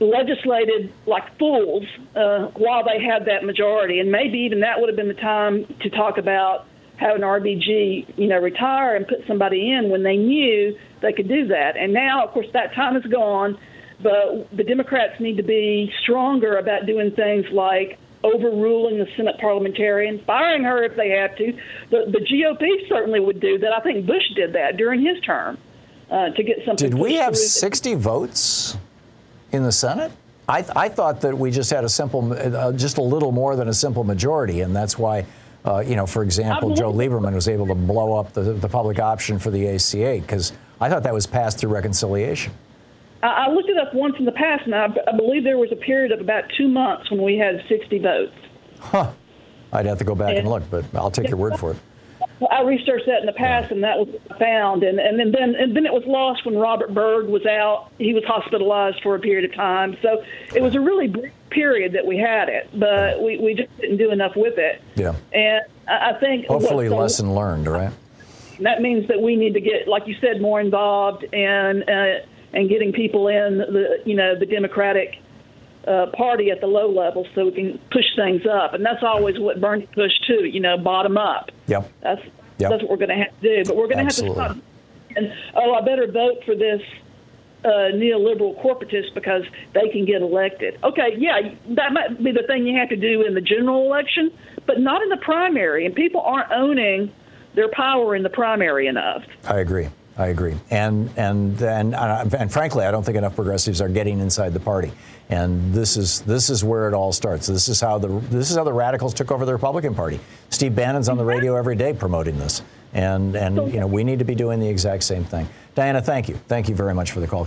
legislated like fools while they had that majority. And maybe even that would have been the time to talk about having RBG, retire and put somebody in when they knew they could do that. And now, of course, that time is gone. But the Democrats need to be stronger about doing things like overruling the Senate parliamentarian, firing her if they have to. The GOP certainly would do that. I think Bush did that during his term to get something. Did we have 60 votes in the Senate? I thought that we just had a simple, just a little more than a simple majority, and that's why, for example, Joe Lieberman was able to blow up the public option for the ACA, because I thought that was passed through reconciliation. I looked it up once in the past, and I believe there was a period of about 2 months when we had 60 votes. Huh. I'd have to go back and look, but I'll take your word for it. I researched that in the past, and that was what I found. And then it was lost when Robert Byrd was out. He was hospitalized for a period of time. So it was a really brief period that we had it, but we just didn't do enough with it. Yeah. And I think hopefully lesson learned, right? That means that we need to get, like you said, more involved and getting people in the Democratic Party at the low level so we can push things up. And that's always what Bernie pushed, too, bottom up. Yep. That's what we're going to have to do. But we're going to have to stop. And, I better vote for this neoliberal corporatist because they can get elected. Okay, yeah, that might be the thing you have to do in the general election, but not in the primary. And people aren't owning their power in the primary enough. I agree. And frankly, I don't think enough progressives are getting inside the party. And this is where it all starts. This is how the radicals took over the Republican Party. Steve Bannon's on the radio every day promoting this. And we need to be doing the exact same thing. Diana, thank you. Thank you very much for the call.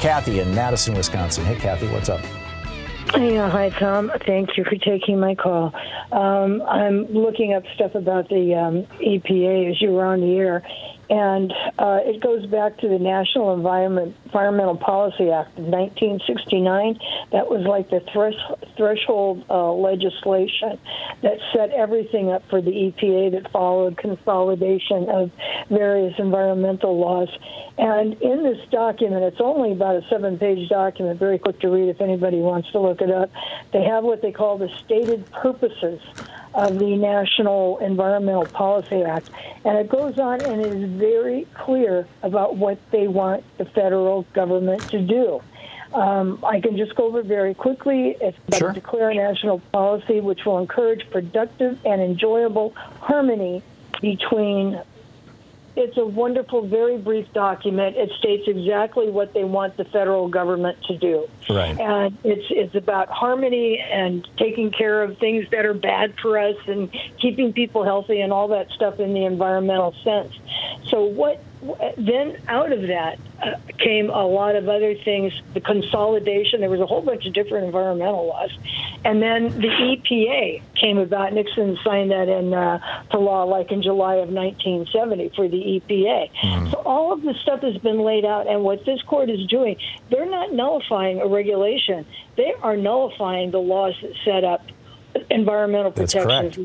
Kathy in Madison, Wisconsin. Hey, Kathy, what's up? Yeah, hi, Tom. Thank you for taking my call. I'm looking up stuff about the EPA as you were on the air, and it goes back to the National Environmental Policy Act of 1969. That was like the threshold legislation that set everything up for the EPA that followed consolidation of various environmental laws. And in this document, it's only about a 7-page document, very quick to read if anybody wants to look it up. They have what they call the stated purposes of the National Environmental Policy Act. And it goes on and is very clear about what they want the federal government to do. I can just go over very quickly. It's sure. Declare a national policy which will encourage productive and enjoyable harmony between. It's a wonderful, very brief document. It states exactly what they want the federal government to do. Right. And it's about harmony and taking care of things that are bad for us and keeping people healthy and all that stuff in the environmental sense. So then out of that came a lot of other things, the consolidation. There was a whole bunch of different environmental laws. And then the EPA came about. Nixon signed that into law like in July of 1970 for the EPA. Mm-hmm. So all of this stuff has been laid out. And what this court is doing, they're not nullifying a regulation. They are nullifying the laws that set up environmental protections.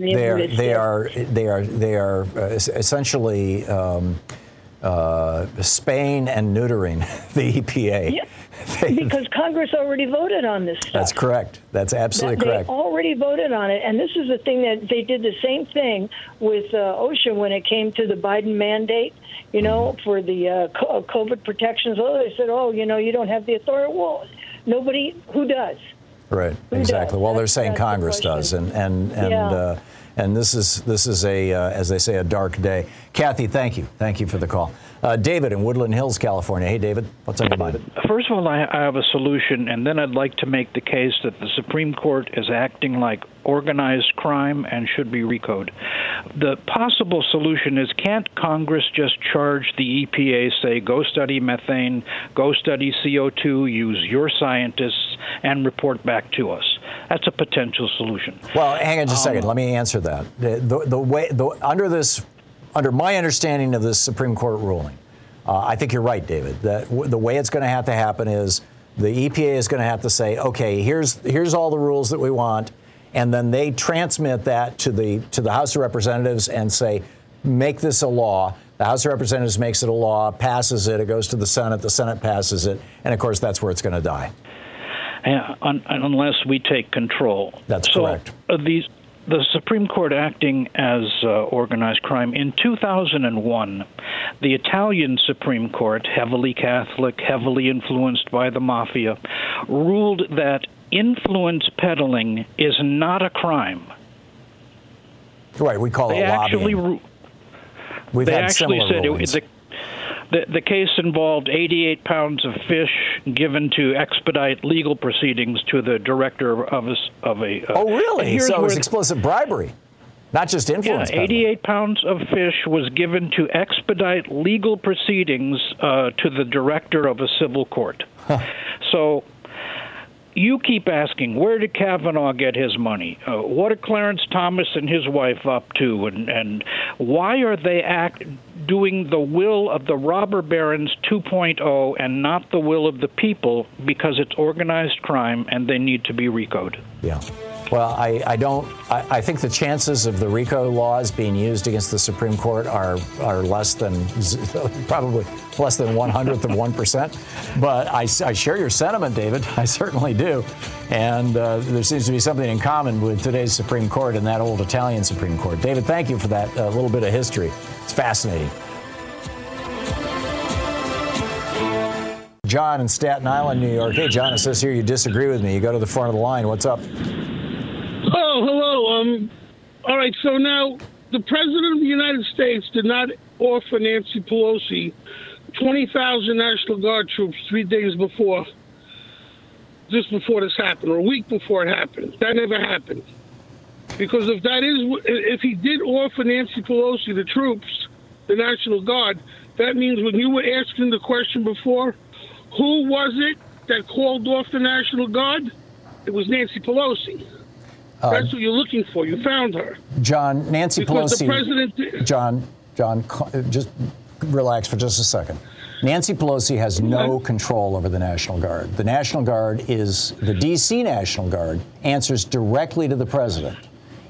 They are essentially... spaying and neutering the EPA. Yeah, because Congress already voted on this stuff. That's correct. That's absolutely correct. They already voted on it. And this is the thing that they did the same thing with OSHA when it came to the Biden mandate, for the COVID protections. Oh, they said, you don't have the authority. Well, nobody, who does? Right, who exactly. Does? Well, they're saying Congress does. And this is a as they say, a dark day. Kathy, thank you for the call. David in Woodland Hills, California. Hey, David, what's on your mind? First of all, I have a solution, and then I'd like to make the case that the Supreme Court is acting like organized crime and should be recode. The possible solution is, can't Congress just charge the EPA, say, go study methane, go study CO2, use your scientists, and report back to us? That's a potential solution. Well, hang on just a second. Let me answer that. Under my understanding of this Supreme Court ruling, I think you're right, David, that the way it's going to have to happen is the EPA is going to have to say, okay, here's all the rules that we want, and then they transmit that to the House of Representatives and say, make this a law. The House of Representatives makes it a law, passes it, it goes to the Senate passes it, and of course that's where it's going to die. Yeah, unless we take control. That's correct. The Supreme Court acting as organized crime. In 2001, the Italian Supreme Court, heavily Catholic, heavily influenced by the mafia, ruled that influence peddling is not a crime. Right, we call it lobbying. They actually said the case involved 88 pounds of fish given to expedite legal proceedings to the director of a oh, really? So it was explicit bribery, not just influence. Yeah, 88 pounds of fish was given to expedite legal proceedings to the director of a civil court. Huh. So you keep asking, where did Kavanaugh get his money? What are Clarence Thomas and his wife up to? And why are they doing the will of the robber barons 2.0 and not the will of the people, because it's organized crime and they need to be recode? Yeah. Well, I think the chances of the RICO laws being used against the Supreme Court are less than, probably less than 0.01%. But I share your sentiment, David. I certainly do. And there seems to be something in common with today's Supreme Court and that old Italian Supreme Court. David, thank you for that little bit of history. It's fascinating. John in Staten Island, New York. Hey, John, it says here you disagree with me. You go to the front of the line. What's up? Oh, hello. All right, so now the President of the United States did not offer Nancy Pelosi 20,000 National Guard troops 3 days before, just before this happened, or a week before it happened. That never happened. Because if he did offer Nancy Pelosi the troops, the National Guard, that means when you were asking the question before, who was it that called off the National Guard? It was Nancy Pelosi. That's what you're looking for. You found her. John, Nancy Pelosi. The president. John, just relax for just a second. Nancy Pelosi has no control over the National Guard. The National Guard is the D.C. National Guard answers directly to the president.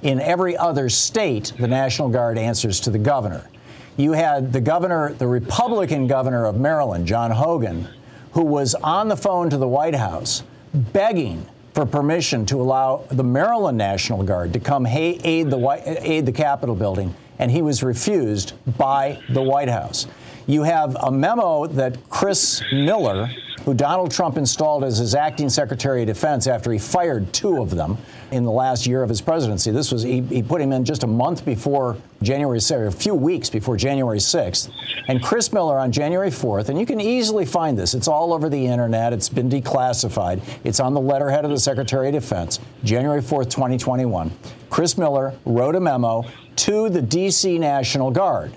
In every other state, the National Guard answers to the governor. You had the governor, the Republican governor of Maryland, John Hogan, who was on the phone to the White House begging for permission to allow the Maryland National Guard to come aid the Capitol building, and he was refused by the White House. You have a memo that Chris Miller, who Donald Trump installed as his acting Secretary of Defense after he fired two of them in the last year of his presidency. This was, he put him in just a month before January 6th, a few weeks before January 6th. And Chris Miller on January 4th, and you can easily find this, it's all over the internet, it's been declassified, it's on the letterhead of the Secretary of Defense, January 4th, 2021. Chris Miller wrote a memo to the D.C. National Guard.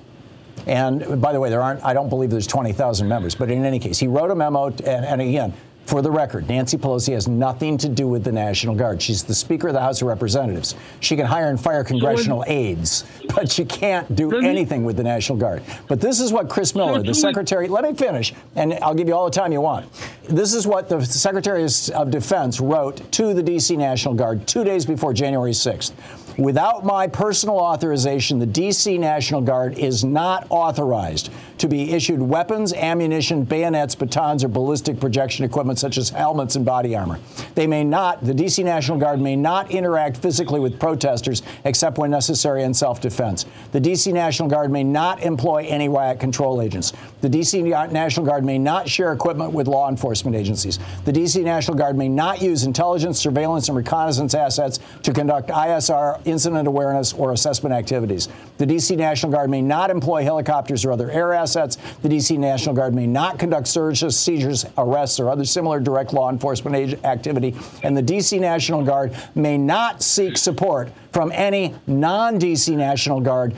And by the way, I don't believe there's 20,000 members, but in any case, he wrote a memo. And again, for the record, Nancy Pelosi has nothing to do with the National Guard. She's the Speaker of the House of Representatives. She can hire and fire congressional aides, but she can't do anything with the National Guard. But this is what Chris Miller, the Secretary, let me finish, and I'll give you all the time you want. This is what the Secretary of Defense wrote to the D.C. National Guard 2 days before January 6th. Without my personal authorization, the D.C. National Guard is not authorized to be issued weapons, ammunition, bayonets, batons, or ballistic projection equipment such as helmets and body armor. The D.C. National Guard may not interact physically with protesters except when necessary in self-defense. The D.C. National Guard may not employ any riot control agents. The D.C. National Guard may not share equipment with law enforcement agencies. The D.C. National Guard may not use intelligence, surveillance, and reconnaissance assets to conduct ISR, incident awareness, or assessment activities. The D.C. National Guard may not employ helicopters or other air assets. assets. The D.C. National Guard may not conduct searches, seizures, arrests, or other similar direct law enforcement activity. And the D.C. National Guard may not seek support from any non-D.C. National Guard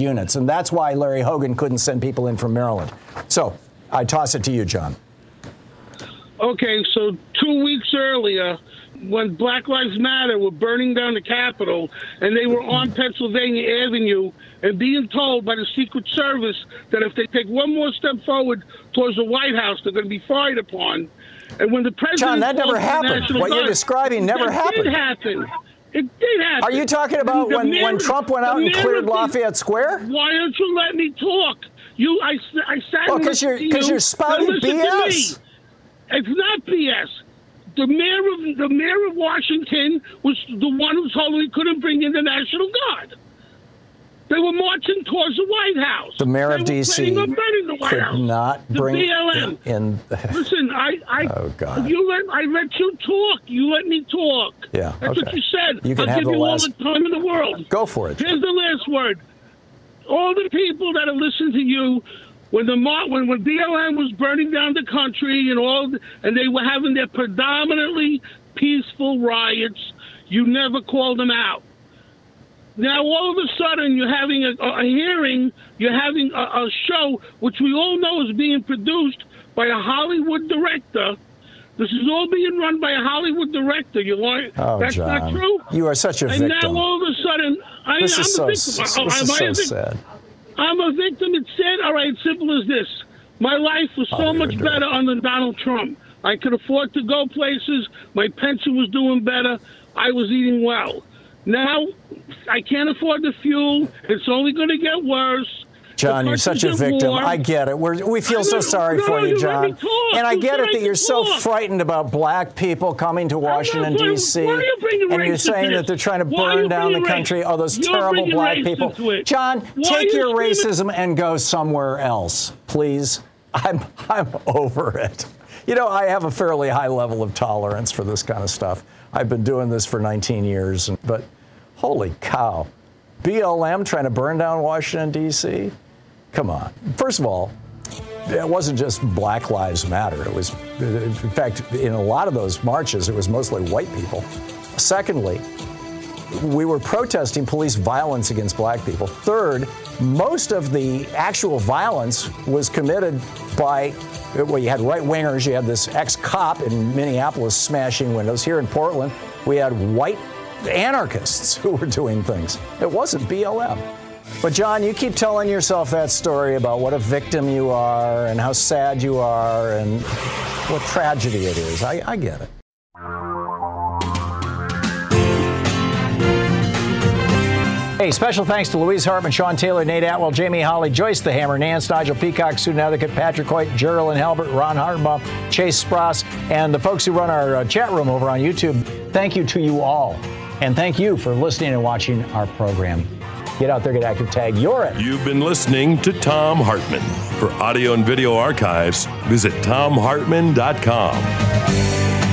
units. And that's why Larry Hogan couldn't send people in from Maryland. So I toss it to you, John. Okay, so 2 weeks earlier, when Black Lives Matter were burning down the Capitol and they were on Pennsylvania Avenue and being told by the Secret Service that if they take one more step forward towards the White House, they're going to be fired upon. And when the president... John, that never happened. What you're describing never happened. It did happen. It did happen. Are you talking about when Trump went out and cleared Lafayette Square? Why don't you let me talk? I sat and listened to you. Because you're spouting BS. It's not BS. The mayor of Washington was the one who told him he couldn't bring in the National Guard. They were marching towards the White House. The mayor of D.C. could not bring in. Listen, I let you talk. You let me talk. Yeah, that's okay. What you said. You can I'll have give the you last... all the time in the world. Go for it. Here's the last word. All the people that have listened to you. When BLM was burning down the country and they were having their predominantly peaceful riots, you never called them out. Now all of a sudden you're having a hearing, you're having a show which we all know is being produced by a Hollywood director. This is all being run by a Hollywood director. You lying? Oh, that's John. Not true. You are such a victim. And now all of a sudden, this is so sad. I'm a victim. It said, all right, simple as this. My life was so much better under Donald Trump. I could afford to go places. My pension was doing better. I was eating well. Now, I can't afford the fuel. It's only going to get worse. John, you're such a victim. Warm. I get it. We feel so sorry for you, John. And I get it that you're so frightened about black people coming to Washington, D.C., and you're saying that they're trying to burn down the country, all those terrible black people. John, take your racism and go somewhere else, please. I'm over it. You know, I have a fairly high level of tolerance for this kind of stuff. I've been doing this for 19 years, but holy cow. BLM trying to burn down Washington, D.C.? Come on. First of all, it wasn't just Black Lives Matter. It was, in fact, in a lot of those marches, it was mostly white people. Secondly, we were protesting police violence against black people. Third, most of the actual violence was committed by, well, you had right-wingers. You had this ex-cop in Minneapolis smashing windows. Here in Portland, we had white anarchists who were doing things. It wasn't BLM. But, John, you keep telling yourself that story about what a victim you are and how sad you are and what tragedy it is. I get it. Hey, special thanks to Louise Hartman, Sean Taylor, Nate Atwell, Jamie Holly, Joyce the Hammer, Nance, Nigel Peacock, Susan Ethicut, Patrick Hoyt, Geraldine Halbert, Ron Hartenbaum, Chase Spross, and the folks who run our chat room over on YouTube. Thank you to you all. And thank you for listening and watching our program. Get out there, get active, tag, you're it. You've been listening to Tom Hartman. For audio and video archives, visit TomHartman.com.